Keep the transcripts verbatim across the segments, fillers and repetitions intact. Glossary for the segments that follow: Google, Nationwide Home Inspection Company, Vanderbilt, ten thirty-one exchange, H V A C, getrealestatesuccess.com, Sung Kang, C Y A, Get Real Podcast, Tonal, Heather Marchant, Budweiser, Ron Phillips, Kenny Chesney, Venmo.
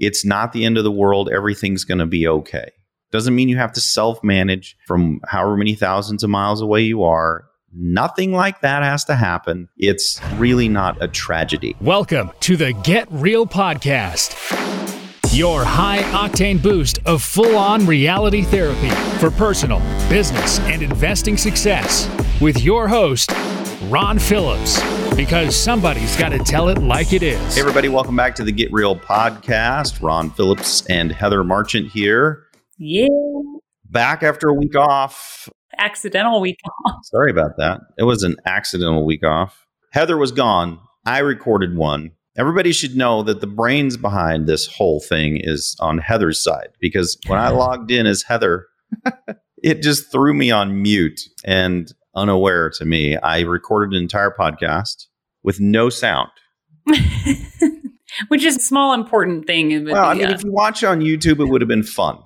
It's not the end of the world. Everything's going to be okay. Doesn't mean you have to self-manage from however many thousands of miles away you are. Nothing like that has to happen. It's really not a tragedy. Welcome to the Get Real Podcast, your high-octane boost of full-on reality therapy for personal, business, and investing success with your host, Ron Phillips, because somebody's got to tell it like it is. Hey, everybody. Welcome back to the Get Real Podcast. Ron Phillips and Heather Marchant here. Yeah. Back after a week off. Accidental week off. Sorry about that. It was an accidental week off. Heather was gone. I recorded one. Everybody should know that the brains behind this whole thing is on Heather's side, because when I logged in as Heather, it just threw me on mute and unaware to me. I recorded an entire podcast with no sound. Which is a small, important thing. Well, I mean, uh, if you watch on YouTube, it would have been fun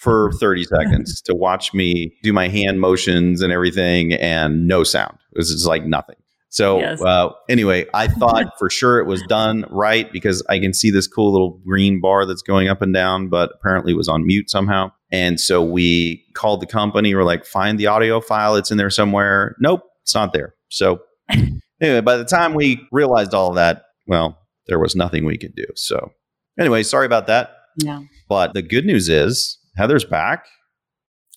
for thirty seconds to watch me do my hand motions and everything and no sound. It was just like nothing. So yes. uh, anyway, I thought for sure it was done right because I can see this cool little green bar that's going up and down, but apparently it was on mute somehow. And so we called the company. We're like, find the audio file. It's in there somewhere. Nope, it's not there. So anyway, by the time we realized all that, well, there was nothing we could do. So anyway, sorry about that. No. But the good news is Heather's back.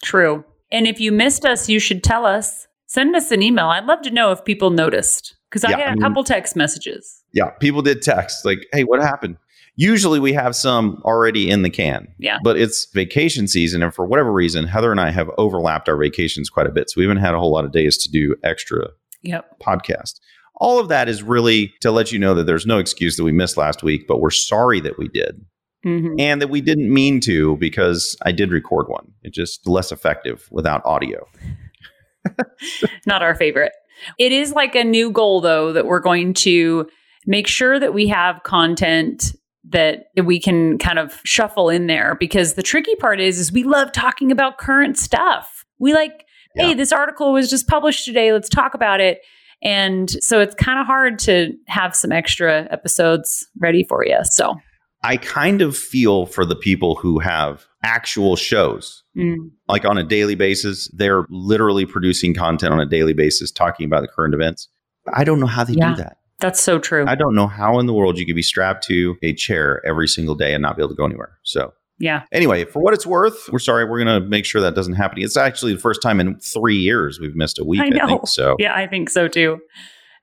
True. And if you missed us, you should tell us. Send us an email. I'd love to know if people noticed, because yeah, I had I mean, a couple text messages. Yeah, people did text like, hey, what happened? Usually we have some already in the can. Yeah. But it's vacation season. And for whatever reason, Heather and I have overlapped our vacations quite a bit. So we haven't had a whole lot of days to do extra yep. podcast. All of that is really to let you know that there's no excuse that we missed last week, but we're sorry that we did. Mm-hmm. And that we didn't mean to, because I did record one. It's just less effective without audio. Not our favorite. It is like a new goal, though, that we're going to make sure that we have content that we can kind of shuffle in there, because the tricky part is, is we love talking about current stuff. We like, yeah. hey, this article was just published today. Let's talk about it. And so it's kind of hard to have some extra episodes ready for you. So I kind of feel for the people who have actual shows, mm. like on a daily basis. They're literally producing content on a daily basis, talking about the current events. I don't know how they yeah, do that. That's so true. I don't know how in the world you could be strapped to a chair every single day and not be able to go anywhere. So yeah. Anyway, for what it's worth, we're sorry. We're going to make sure that doesn't happen. It's actually the first time in three years we've missed a week. I know. I think so. Yeah, I think so too.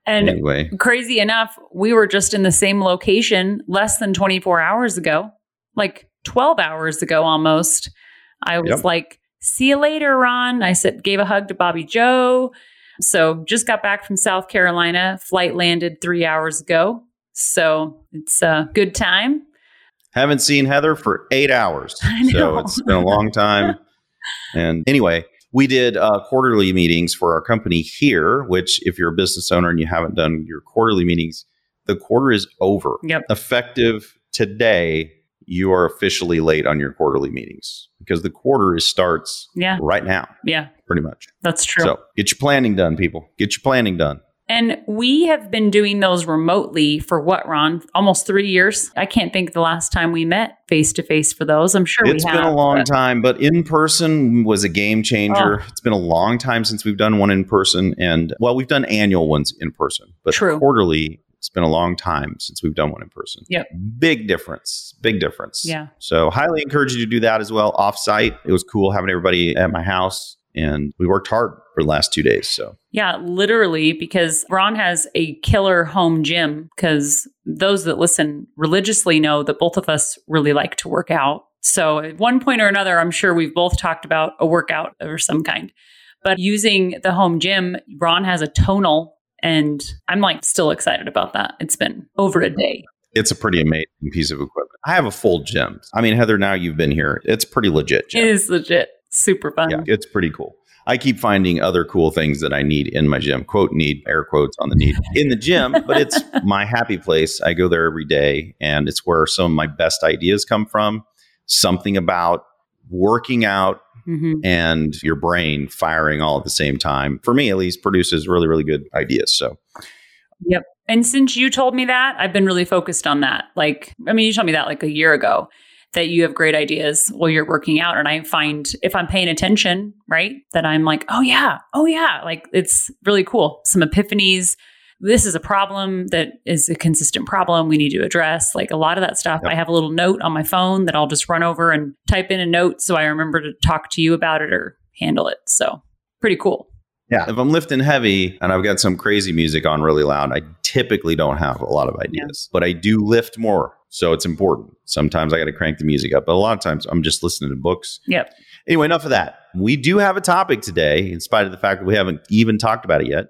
And anyway, crazy enough, we were just in the same location less than twenty-four hours ago, like twelve hours ago almost. I was yep. like, see you later, Ron. I said, gave a hug to Bobby Joe. So just got back from South Carolina. Flight landed three hours ago. So it's a good time. Haven't seen Heather for eight hours. I know. So it's been a long time. And anyway, we did uh, quarterly meetings for our company here, which if you're a business owner and you haven't done your quarterly meetings, the quarter is over. Yep. Effective today, you are officially late on your quarterly meetings, because the quarter is starts yeah. right now. Yeah. Pretty much. That's true. So get your planning done, people. Get your planning done. And we have been doing those remotely for what, Ron? Almost three years. I can't think the last time we met face-to-face for those. I'm sure it's we have. It's been a long but. time, but in person was a game changer. Oh. It's been a long time since we've done one in person. And well, we've done annual ones in person, but True. quarterly, it's been a long time since we've done one in person. Yep. Big difference. Big difference. Yeah. So highly encourage you to do that as well. Offsite. It was cool having everybody at my house. And we worked hard for the last two days. So yeah, literally, because Ron has a killer home gym, because those that listen religiously know that both of us really like to work out. So at one point or another, I'm sure we've both talked about a workout or some kind. But using the home gym, Ron has a Tonal, and I'm like still excited about that. It's been over a day. It's a pretty amazing piece of equipment. I have a full gym. I mean, Heather, now you've been here. It's pretty legit gym. It is legit. Super fun. Yeah, it's pretty cool. I keep finding other cool things that I need in my gym. Quote need, air quotes on the need in the gym, but it's my happy place. I go there every day, and it's where some of my best ideas come from. Something about working out mm-hmm. and your brain firing all at the same time, for me at least, produces really, really good ideas. So Yep. And since you told me that, I've been really focused on that. Like, I mean, you told me that like a year ago that you have great ideas while you're working out. And I find if I'm paying attention, right, that I'm like, oh yeah, oh yeah. Like it's really cool. Some epiphanies. This is a problem that is a consistent problem we need to address. Like a lot of that stuff. Yep. I have a little note on my phone that I'll just run over and type in a note. So I remember to talk to you about it or handle it. So pretty cool. Yeah. If I'm lifting heavy and I've got some crazy music on really loud, I typically don't have a lot of ideas, yeah. but I do lift more. So it's important. Sometimes I got to crank the music up, but a lot of times I'm just listening to books. Yep. Anyway, enough of that. We do have a topic today, in spite of the fact that we haven't even talked about it yet.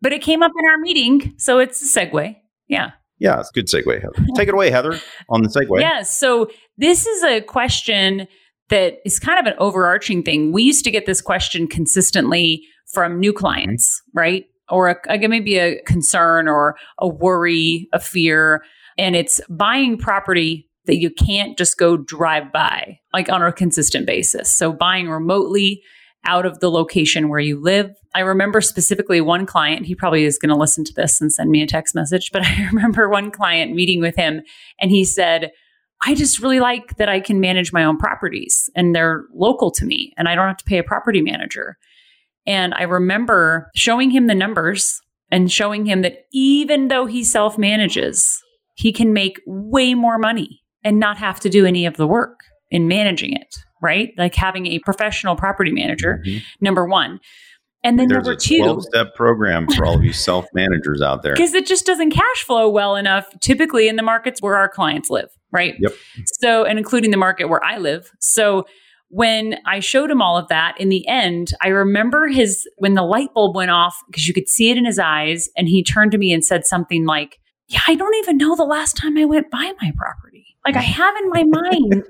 But it came up in our meeting, so it's a segue. Yeah. Yeah, it's a good segue, Heather. Take it away, Heather, on the segue. Yeah. So this is a question that is kind of an overarching thing. We used to get this question consistently from new clients, mm-hmm. right? Or a, a, maybe a concern or a worry, a fear. And it's buying property that you can't just go drive by, like on a consistent basis. So buying remotely out of the location where you live. I remember specifically one client, he probably is going to listen to this and send me a text message, but I remember one client meeting with him and he said, I just really like that I can manage my own properties and they're local to me and I don't have to pay a property manager. And I remember showing him the numbers and showing him that even though he self-manages, he can make way more money and not have to do any of the work in managing it, right? Like having a professional property manager, mm-hmm. number one. And then There's number two. There's a twelve-step program for all of you self-managers out there. Because it just doesn't cash flow well enough, typically in the markets where our clients live, right? Yep. So, and including the market where I live. So when I showed him all of that, in the end, I remember his, when the light bulb went off, because you could see it in his eyes, and he turned to me and said something like, yeah, I don't even know the last time I went by my property. Like I have in my mind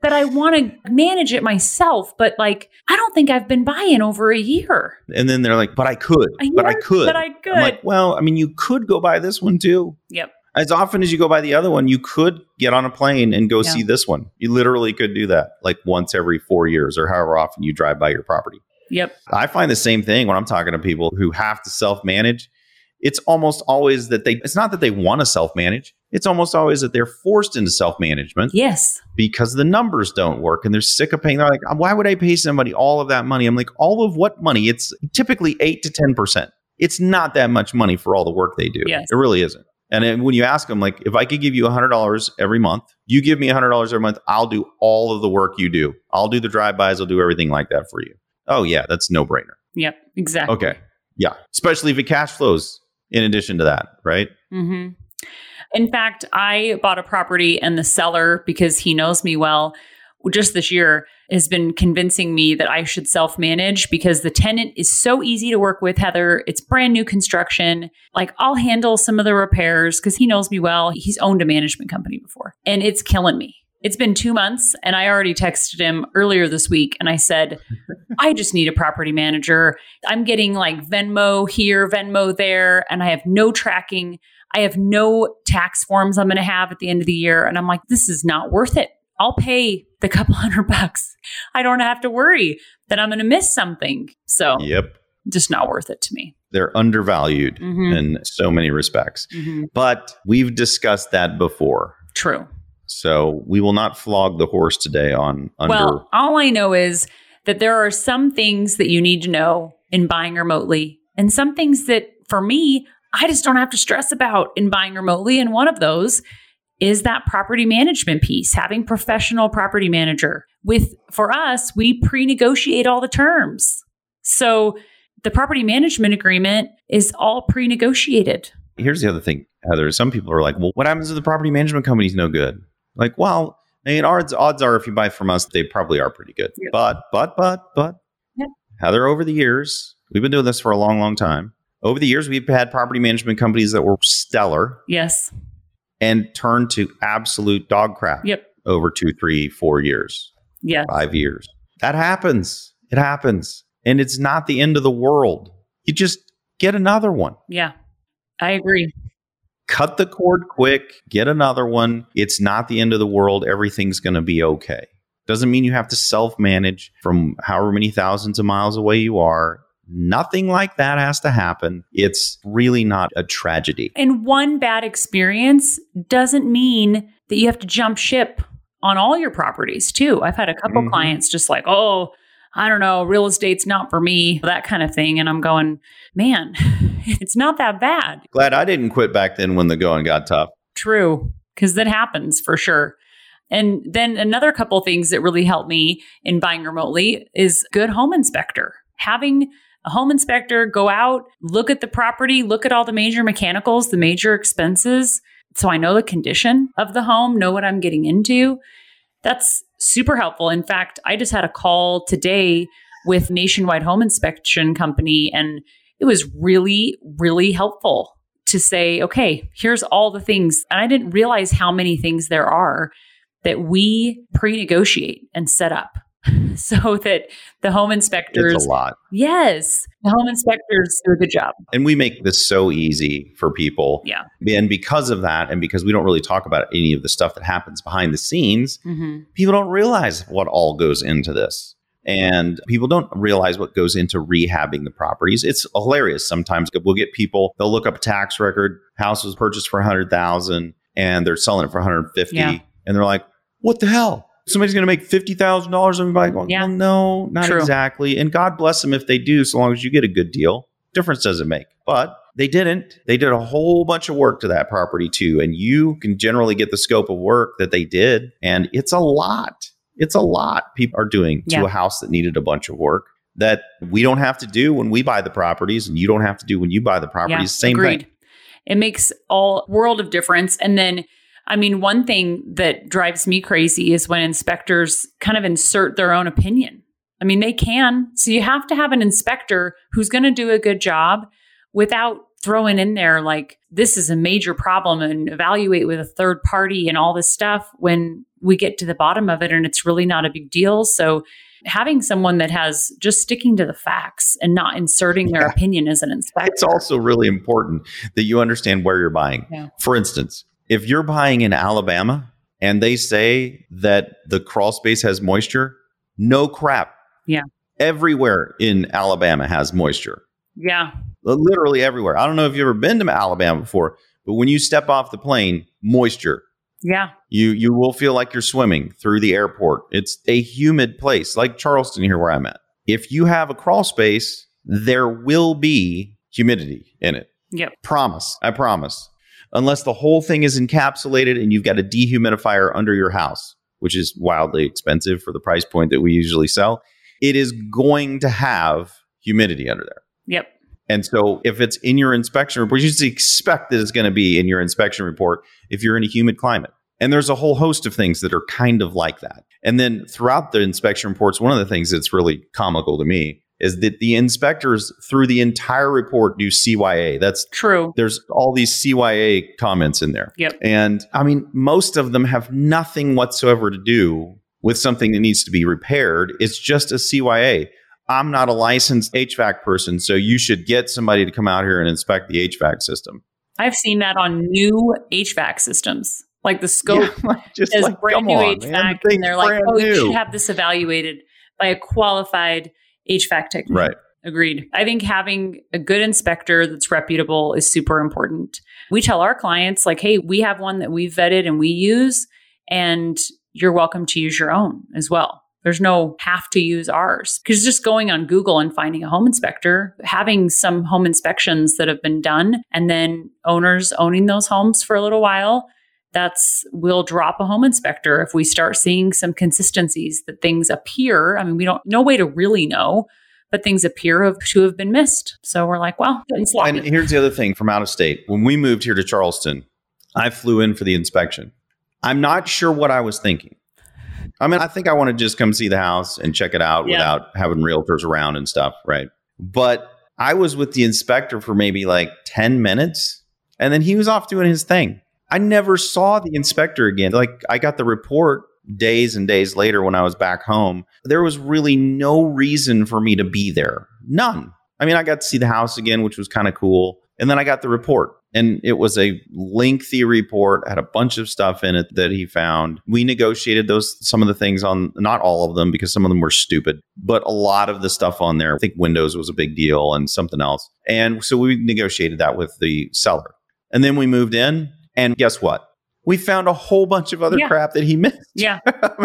that I want to manage it myself, but like, I don't think I've been by in over a year. And then they're like, but I could, I but I could. But I could. I'm like, well, I mean, you could go by this one too. Yep. As often as you go by the other one, you could get on a plane and go yeah. see this one. You literally could do that like once every four years or however often you drive by your property. Yep. I find the same thing when I'm talking to people who have to self-manage. It's almost always that they, it's not that they want to self-manage. It's almost always that they're forced into self-management. Yes. Because the numbers don't work and they're sick of paying. They're like, why would I pay somebody all of that money? I'm like, all of what money? It's typically eight to ten percent. It's not that much money for all the work they do. Yes. It really isn't. And it, when you ask them, like, if I could give you one hundred dollars every month, you give me one hundred dollars every month, I'll do all of the work you do. I'll do the drive-bys. I'll do everything like that for you. Oh, yeah. That's no-brainer. Yep. Exactly. Okay. Yeah. Especially if it cash flows. In addition to that, right? Mm-hmm. In fact, I bought a property and the seller, because he knows me well, just this year has been convincing me that I should self-manage because the tenant is so easy to work with, Heather. It's brand new construction. Like I'll handle some of the repairs because he knows me well. He's owned a management company before and it's killing me. It's been two months and I already texted him earlier this week and I said, I just need a property manager. I'm getting like Venmo here, Venmo there, and I have no tracking. I have no tax forms I'm going to have at the end of the year. And I'm like, this is not worth it. I'll pay the couple hundred bucks. I don't have to worry that I'm going to miss something. So yep, just not worth it to me. They're undervalued mm-hmm. in so many respects. Mm-hmm. But we've discussed that before. True. So we will not flog the horse today on under. Well, all I know is that there are some things that you need to know in buying remotely and some things that for me, I just don't have to stress about in buying remotely. And one of those is that property management piece, having professional property manager with, for us, we pre-negotiate all the terms. So the property management agreement is all pre-negotiated. Here's the other thing, Heather. Some people are like, well, what happens if the property management company is no good? Like, well, I mean, odds, odds are if you buy from us, they probably are pretty good. Yep. But, but, but, but, yep. Heather, over the years, we've been doing this for a long, long time. Over the years, we've had property management companies that were stellar. Yes. And turned to absolute dog crap. Yep. Over two, three, four years. Yeah. Five years. That happens. It happens. And it's not the end of the world. You just get another one. Yeah. I agree. Cut the cord quick, get another one. It's not the end of the world. Everything's going to be okay. Doesn't mean you have to self-manage from however many thousands of miles away you are. Nothing like that has to happen. It's really not a tragedy. And one bad experience doesn't mean that you have to jump ship on all your properties too. I've had a couple mm-hmm. clients just like, oh, I don't know, real estate's not for me, that kind of thing. And I'm going, man, it's not that bad. Glad I didn't quit back then when the going got tough. True, because that happens for sure. And then another couple things that really helped me in buying remotely is good home inspector. Having a home inspector go out, look at the property, look at all the major mechanicals, the major expenses. So I know the condition of the home, know what I'm getting into. That's super helpful. In fact, I just had a call today with Nationwide Home Inspection Company, and it was really, really helpful to say, okay, here's all the things. And I didn't realize how many things there are that we pre-negotiate and set up. So that the home inspectors... It's a lot. Yes. The home inspectors do a good job. And we make this so easy for people. Yeah. And because of that, and because we don't really talk about any of the stuff that happens behind the scenes, mm-hmm. people don't realize what all goes into this. And people don't realize what goes into rehabbing the properties. It's hilarious sometimes. We'll get people, they'll look up a tax record, house was purchased for one hundred thousand dollars and they're selling it for one hundred fifty thousand dollars. Yeah. And they're like, what the hell? Somebody's going to make fifty thousand dollars and everybody going, yeah. well, no, not True. Exactly. And God bless them if they do, so long as you get a good deal. Difference doesn't make. But they didn't. They did a whole bunch of work to that property too. And you can generally get the scope of work that they did. And it's a lot. It's a lot people are doing yeah. to a house that needed a bunch of work that we don't have to do when we buy the properties and you don't have to do when you buy the properties. Yeah. Same Agreed. Thing. It makes all world of difference. And then I mean, one thing that drives me crazy is when inspectors kind of insert their own opinion. I mean, they can. So you have to have an inspector who's going to do a good job without throwing in there like, this is a major problem and evaluate with a third party and all this stuff when we get to the bottom of it and it's really not a big deal. So having someone that has just sticking to the facts and not inserting their yeah. opinion as an inspector. It's also really important that you understand where you're buying. Yeah. For instance, if you're buying in Alabama and they say that the crawl space has moisture, no crap. Yeah. Everywhere in Alabama has moisture. Yeah. Literally everywhere. I don't know if you've ever been to Alabama before, but when you step off the plane, moisture. Yeah. You you will feel like you're swimming through the airport. It's a humid place, like Charleston here where I'm at. If you have a crawl space, there will be humidity in it. Yep. Promise. I promise. Unless the whole thing is encapsulated and you've got a dehumidifier under your house, which is wildly expensive for the price point that we usually sell, it is going to have humidity under there. Yep. And so if it's in your inspection report, you just expect that it's going to be in your inspection report if you're in a humid climate. And there's a whole host of things that are kind of like that. And then throughout the inspection reports, one of the things that's really comical to me is that the inspectors through the entire report do C Y A. That's true. There's all these C Y A comments in there. Yep. And I mean, most of them have nothing whatsoever to do with something that needs to be repaired. It's just a C Y A. I'm not a licensed H V A C person, so you should get somebody to come out here and inspect the H V A C system. I've seen that on new H V A C systems. Like the scope yeah, just says like, brand new on, H V A C. Man, the and they're like, oh, new. You should have this evaluated by a qualified H V A C technician. Right. Agreed. I think having a good inspector that's reputable is super important. We tell our clients like, hey, we have one that we've vetted and we use, and you're welcome to use your own as well. There's no have to use ours. Because just going on Google and finding a home inspector, having some home inspections that have been done and then owners owning those homes for a little while, that's, we'll drop a home inspector if we start seeing some consistencies that things appear. I mean, we don't, no way to really know, but things appear of, to have been missed. So we're like, well, it's and here's the other thing from out of state. When we moved here to Charleston, I flew in for the inspection. I'm not sure what I was thinking. I mean, I think I want to just come see the house and check it out yeah. without having realtors around and stuff. Right. But I was with the inspector for maybe like ten minutes and then he was off doing his thing. I never saw the inspector again. Like I got the report days and days later when I was back home. There was really no reason for me to be there. None. I mean, I got to see the house again, which was kind of cool. And then I got the report, and it was a lengthy report, had a bunch of stuff in it that he found. We negotiated those, some of the things on, not all of them, because some of them were stupid, but a lot of the stuff on there, I think Windows was a big deal and something else. And so we negotiated that with the seller. And then we moved in, and guess what? We found a whole bunch of other yeah. crap that he missed. Yeah.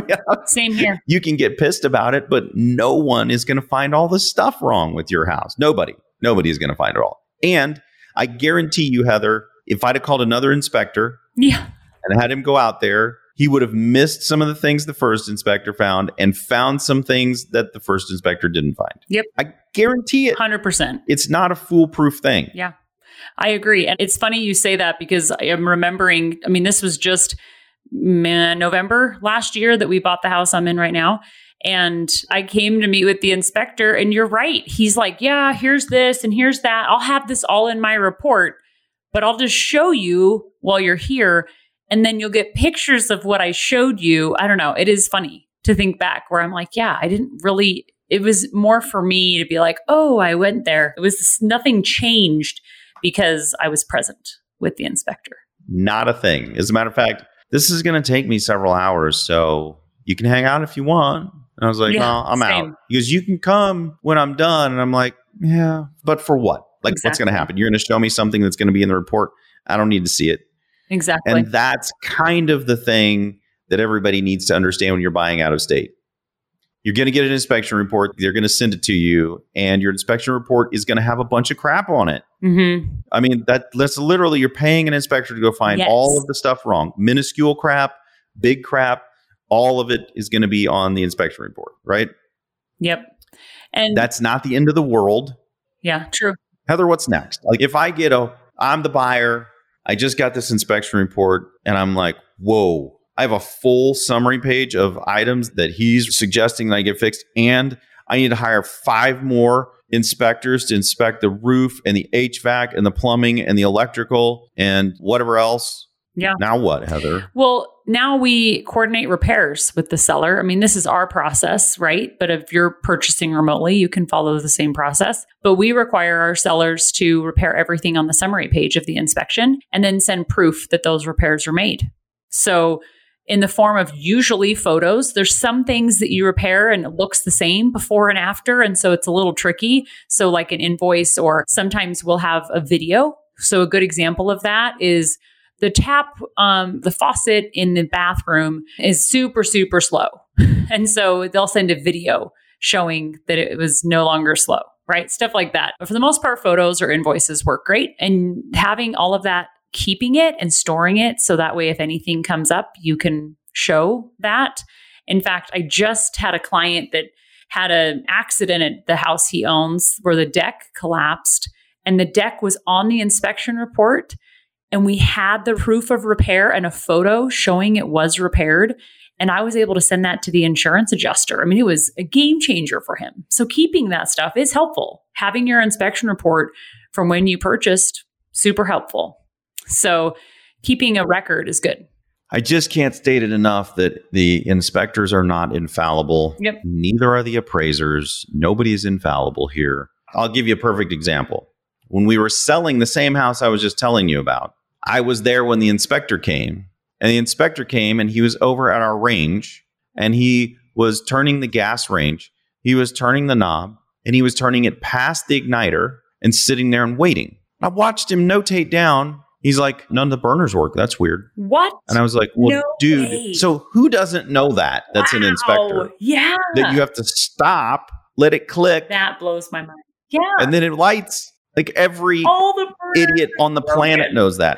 yeah. Same here. You can get pissed about it, but no one is going to find all the stuff wrong with your house. Nobody. Nobody is going to find it all. And I guarantee you, Heather, if I'd have called another inspector yeah. and had him go out there, he would have missed some of the things the first inspector found and found some things that the first inspector didn't find. Yep. I guarantee it. one hundred percent. It's not a foolproof thing. Yeah. I agree. And it's funny you say that, because I am remembering, I mean, this was just man, November last year that we bought the house I'm in right now. And I came to meet with the inspector, and you're right. He's like, yeah, here's this and here's that. I'll have this all in my report, but I'll just show you while you're here. And then you'll get pictures of what I showed you. I don't know. It is funny to think back where I'm like, yeah, I didn't really, it was more for me to be like, oh, I went there. It was nothing changed, because I was present with the inspector. Not a thing. As a matter of fact, this is going to take me several hours, so you can hang out if you want. And I was like, yeah, oh, I'm same. out. He goes, you can come when I'm done. And I'm like, yeah, but for what? Like, exactly. What's going to happen? You're going to show me something that's going to be in the report. I don't need to see it. Exactly. And that's kind of the thing that everybody needs to understand when you're buying out of state. You're going to get an inspection report. They're going to send it to you, and your inspection report is going to have a bunch of crap on it. Mm-hmm. I mean, that that's literally, you're paying an inspector to go find yes. all of the stuff wrong. Minuscule crap, big crap, all of it is going to be on the inspection report, right? Yep. And that's not the end of the world. Yeah, true. Heather, what's next? Like, if I get a, I'm the buyer, I just got this inspection report, and I'm like, whoa. I have a full summary page of items that he's suggesting that I get fixed. And I need to hire five more inspectors to inspect the roof and the H V A C and the plumbing and the electrical and whatever else. Yeah. Now what, Heather? Well, now we coordinate repairs with the seller. I mean, this is our process, right? But if you're purchasing remotely, you can follow the same process. But we require our sellers to repair everything on the summary page of the inspection and then send proof that those repairs are made. So in the form of usually photos. There's some things that you repair and it looks the same before and after. And so it's a little tricky. So like an invoice, or sometimes we'll have a video. So a good example of that is the tap, um, the faucet in the bathroom is super, super slow. And so they'll send a video showing that it was no longer slow, right? Stuff like that. But for the most part, photos or invoices work great. And having all of that, keeping it and storing it. So that way, if anything comes up, you can show that. In fact, I just had a client that had an accident at the house he owns where the deck collapsed, and the deck was on the inspection report. And we had the proof of repair and a photo showing it was repaired. And I was able to send that to the insurance adjuster. I mean, it was a game changer for him. So keeping that stuff is helpful. Having your inspection report from when you purchased, super helpful. So keeping a record is good. I just can't state it enough that the inspectors are not infallible. Yep. Neither are the appraisers. Nobody is infallible here. I'll give you a perfect example. When we were selling the same house I was just telling you about, I was there when the inspector came. And the inspector came and he was over at our range, and he was turning the gas range. He was turning the knob, and he was turning it past the igniter and sitting there and waiting. I watched him notate down. He's like, none of the burners work. That's weird. What? And I was like, well, no dude. Way. So who doesn't know that? That's wow. an inspector. Yeah. That you have to stop, let it click. That blows my mind. Yeah. And then it lights. Like every All the idiot on the planet broken. Knows that.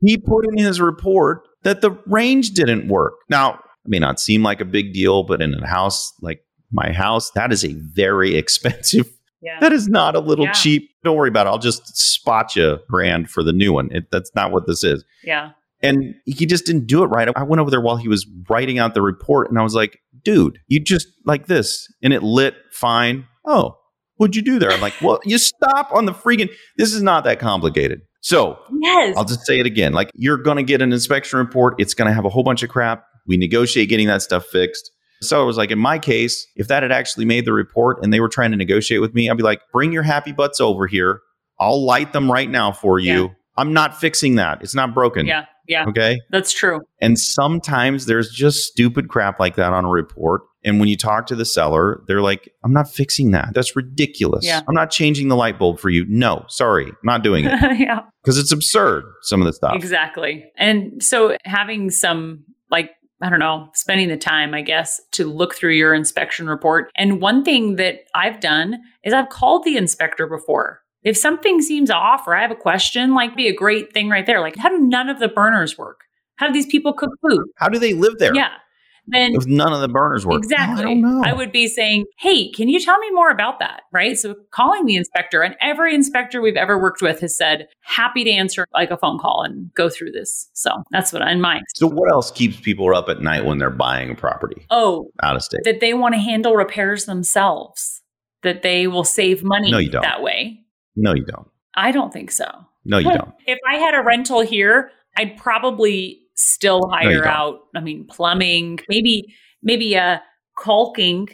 He put in his report that the range didn't work. Now, it may not seem like a big deal, but in a house like my house, that is a very expensive Yeah. That is not a little yeah. cheap. Don't worry about it. I'll just spot you grand for the new one. It, that's not what this is. Yeah. And he just didn't do it right. I went over there while he was writing out the report, and I was like, dude, you just like this. And it lit fine. Oh, what'd you do there? I'm like, well, you stop on the freaking, this is not that complicated. So yes. I'll just say it again. Like, you're going to get an inspection report. It's going to have a whole bunch of crap. We negotiate getting that stuff fixed. So it was like, in my case, if that had actually made the report and they were trying to negotiate with me, I'd be like, bring your happy butts over here. I'll light them right now for you. Yeah. I'm not fixing that. It's not broken. Yeah. Yeah. Okay. That's true. And sometimes there's just stupid crap like that on a report. And when you talk to the seller, they're like, I'm not fixing that. That's ridiculous. Yeah. I'm not changing the light bulb for you. No, sorry, not doing it. Yeah. Because it's absurd, some of the stuff. Exactly. And so having some, like, I don't know, spending the time, I guess, to look through your inspection report. And one thing that I've done is I've called the inspector before. If something seems off or I have a question, like, be a great thing right there. Like, how do none of the burners work? How do these people cook food? How do they live there? Yeah. Then if none of the burners work. Exactly. Oh, I don't know. I would be saying, hey, can you tell me more about that? Right. So calling the inspector, and every inspector we've ever worked with has said, happy to answer like a phone call and go through this. So that's what I, in mind. So what else keeps people up at night when they're buying a property? Oh, out of state. That they want to handle repairs themselves, that they will save money no, you don't. that way. No, you don't. I don't think so. No, you don't. If I had a rental here, I'd probably still hire no, out, I mean, plumbing, maybe, maybe uh, caulking,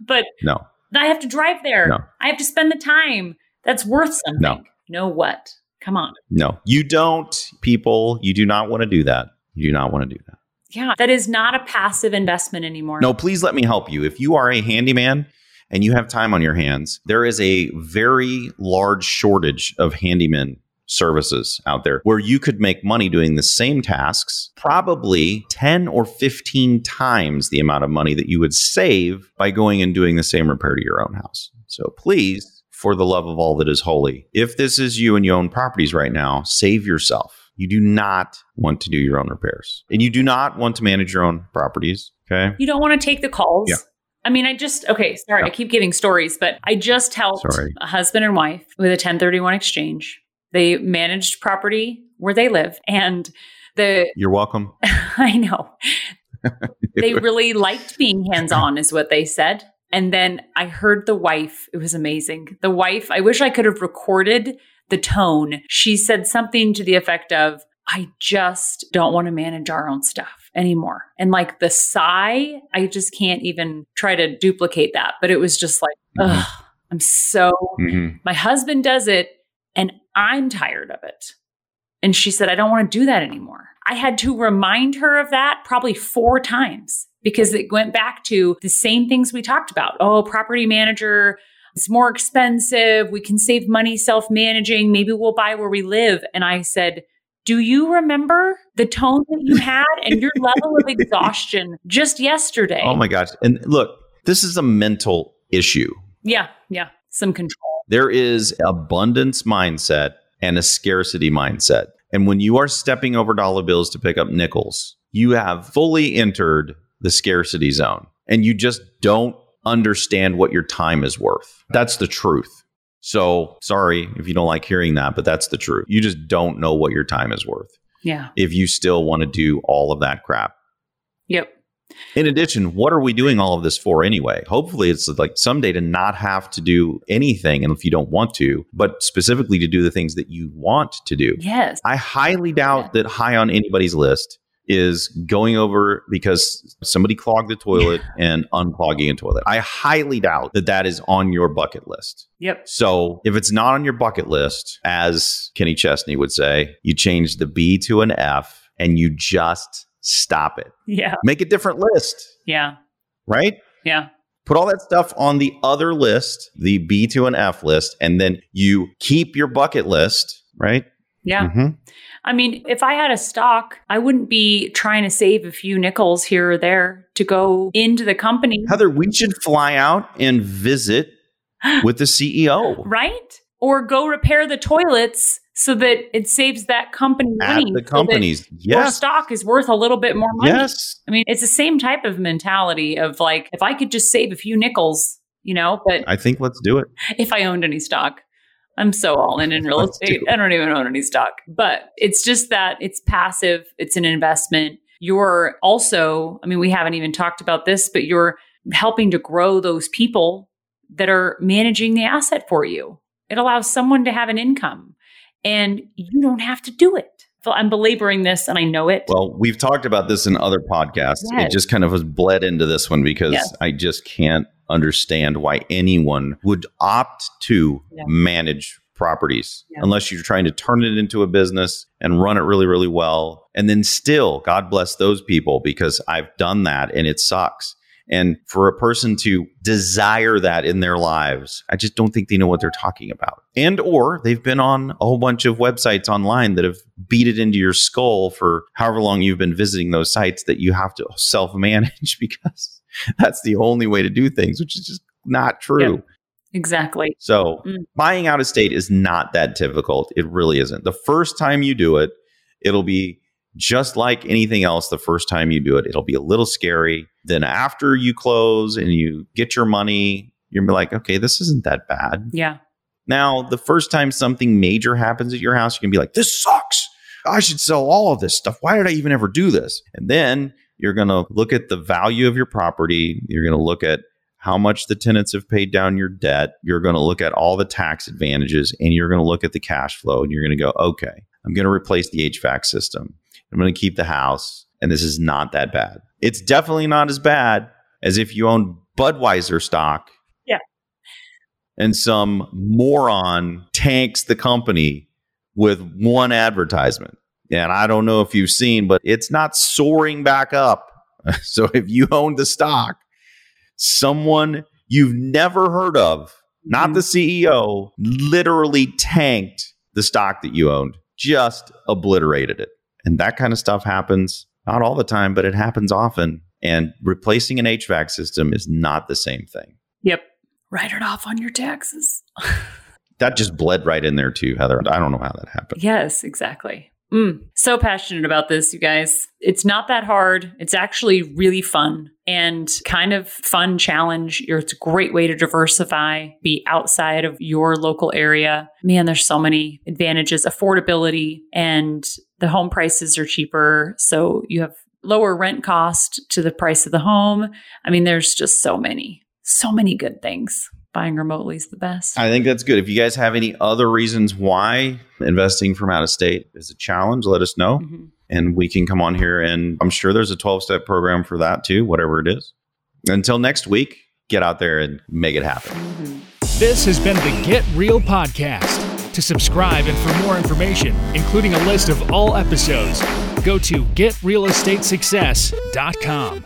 but no, I have to drive there. No. I have to spend the time. That's worth something. No. Know what? Come on. No, you don't, people. You do not want to do that. You do not want to do that. Yeah. That is not a passive investment anymore. No, please let me help you. If you are a handyman and you have time on your hands, there is a very large shortage of handymen services out there where you could make money doing the same tasks, probably ten or fifteen times the amount of money that you would save by going and doing the same repair to your own house. So please, for the love of all that is holy, if this is you and you own properties right now, save yourself. You do not want to do your own repairs, and you do not want to manage your own properties. Okay. You don't want to take the calls. Yeah. I mean, I just, okay, sorry, yeah. I keep giving stories, but I just helped sorry. a husband and wife with a ten thirty-one exchange. They managed property where they live, and the... You're welcome. I know. They really liked being hands-on is what they said. And then I heard the wife. It was amazing. The wife, I wish I could have recorded the tone. She said something to the effect of, I just don't want to manage our own stuff anymore. And like the sigh, I just can't even try to duplicate that. But it was just like, mm-hmm. ugh, I'm so, mm-hmm. my husband does it and I'm tired of it. And she said, I don't want to do that anymore. I had to remind her of that probably four times because it went back to the same things we talked about. Oh, property manager, it's more expensive. We can save money self-managing. Maybe we'll buy where we live. And I said, do you remember the tone that you had and your level of exhaustion just yesterday? Oh my gosh. And look, this is a mental issue. Yeah. Yeah. Some control. There is abundance mindset and a scarcity mindset. And when you are stepping over dollar bills to pick up nickels, you have fully entered the scarcity zone and you just don't understand what your time is worth. That's the truth. So sorry if you don't like hearing that, but that's the truth. You just don't know what your time is worth. Yeah. If you still want to do all of that crap. Yep. In addition, what are we doing all of this for anyway? Hopefully it's like someday to not have to do anything. And if you don't want to, but specifically to do the things that you want to do. Yes. I highly doubt yeah. that high on anybody's list is going over because somebody clogged the toilet and unclogging a toilet. I highly doubt that that is on your bucket list. Yep. So if it's not on your bucket list, as Kenny Chesney would say, you change the B to an F and you just stop it. Yeah. Make a different list. Yeah. Right? Yeah. Put all that stuff on the other list, the B to an F list, and then you keep your bucket list, right? Yeah. Mm-hmm. I mean, if I had a stock, I wouldn't be trying to save a few nickels here or there to go into the company. Heather, we should fly out and visit with the C E O. Right? Or go repair the toilets so that it saves that company money. At the companies. So yes. Your stock is worth a little bit more money. Yes. I mean, it's the same type of mentality of like, if I could just save a few nickels, you know, but... I think let's do it. If I owned any stock. I'm so all in in real estate. I don't even own any stock. But it's just that it's passive. It's an investment. You're also, I mean, we haven't even talked about this, but you're helping to grow those people that are managing the asset for you. It allows someone to have an income and you don't have to do it. So I'm belaboring this and I know it. Well, we've talked about this in other podcasts. Yes. It just kind of was bled into this one because yes. I just can't understand why anyone would opt to yeah. manage properties, yeah. unless you're trying to turn it into a business and run it really, really well. And then still, God bless those people, because I've done that and it sucks. And for a person to desire that in their lives, I just don't think they know what they're talking about. And or they've been on a whole bunch of websites online that have beat it into your skull for however long you've been visiting those sites that you have to self-manage, because that's the only way to do things, which is just not true. Yeah. Exactly. So mm. buying out of state is not that difficult. It really isn't. The first time you do it, it'll be just like anything else. The first time you do it, it'll be a little scary. Then after you close and you get your money, you'll be like, okay, this isn't that bad. Yeah. Now, the first time something major happens at your house, you can be like, this sucks. I should sell all of this stuff. Why did I even ever do this? And then you're going to look at the value of your property. You're going to look at how much the tenants have paid down your debt. You're going to look at all the tax advantages, and you're going to look at the cash flow, and you're going to go, okay, I'm going to replace the H V A C system. I'm going to keep the house, and this is not that bad. It's definitely not as bad as if you own Budweiser stock. Yeah. And some moron tanks the company with one advertisement. And I don't know if you've seen, but it's not soaring back up. So if you own the stock, someone you've never heard of, not the C E O, literally tanked the stock that you owned, just obliterated it. And that kind of stuff happens, not all the time, but it happens often. And replacing an H V A C system is not the same thing. Yep. Write it off on your taxes. That just bled right in there too, Heather. I don't know how that happened. Yes, exactly. Mm, so passionate about this, you guys. It's not that hard. It's actually really fun and kind of fun challenge. It's a great way to diversify, be outside of your local area. Man, there's so many advantages, affordability, and the home prices are cheaper. So you have lower rent cost to the price of the home. I mean, there's just so many, so many good things. Buying remotely is the best. I think that's good. If you guys have any other reasons why investing from out of state is a challenge, let us know. Mm-hmm. And we can come on here. And I'm sure there's a twelve-step program for that too, whatever it is. Until next week, get out there and make it happen. Mm-hmm. This has been the Get Real Podcast. To subscribe and for more information, including a list of all episodes, go to get real estate success dot com.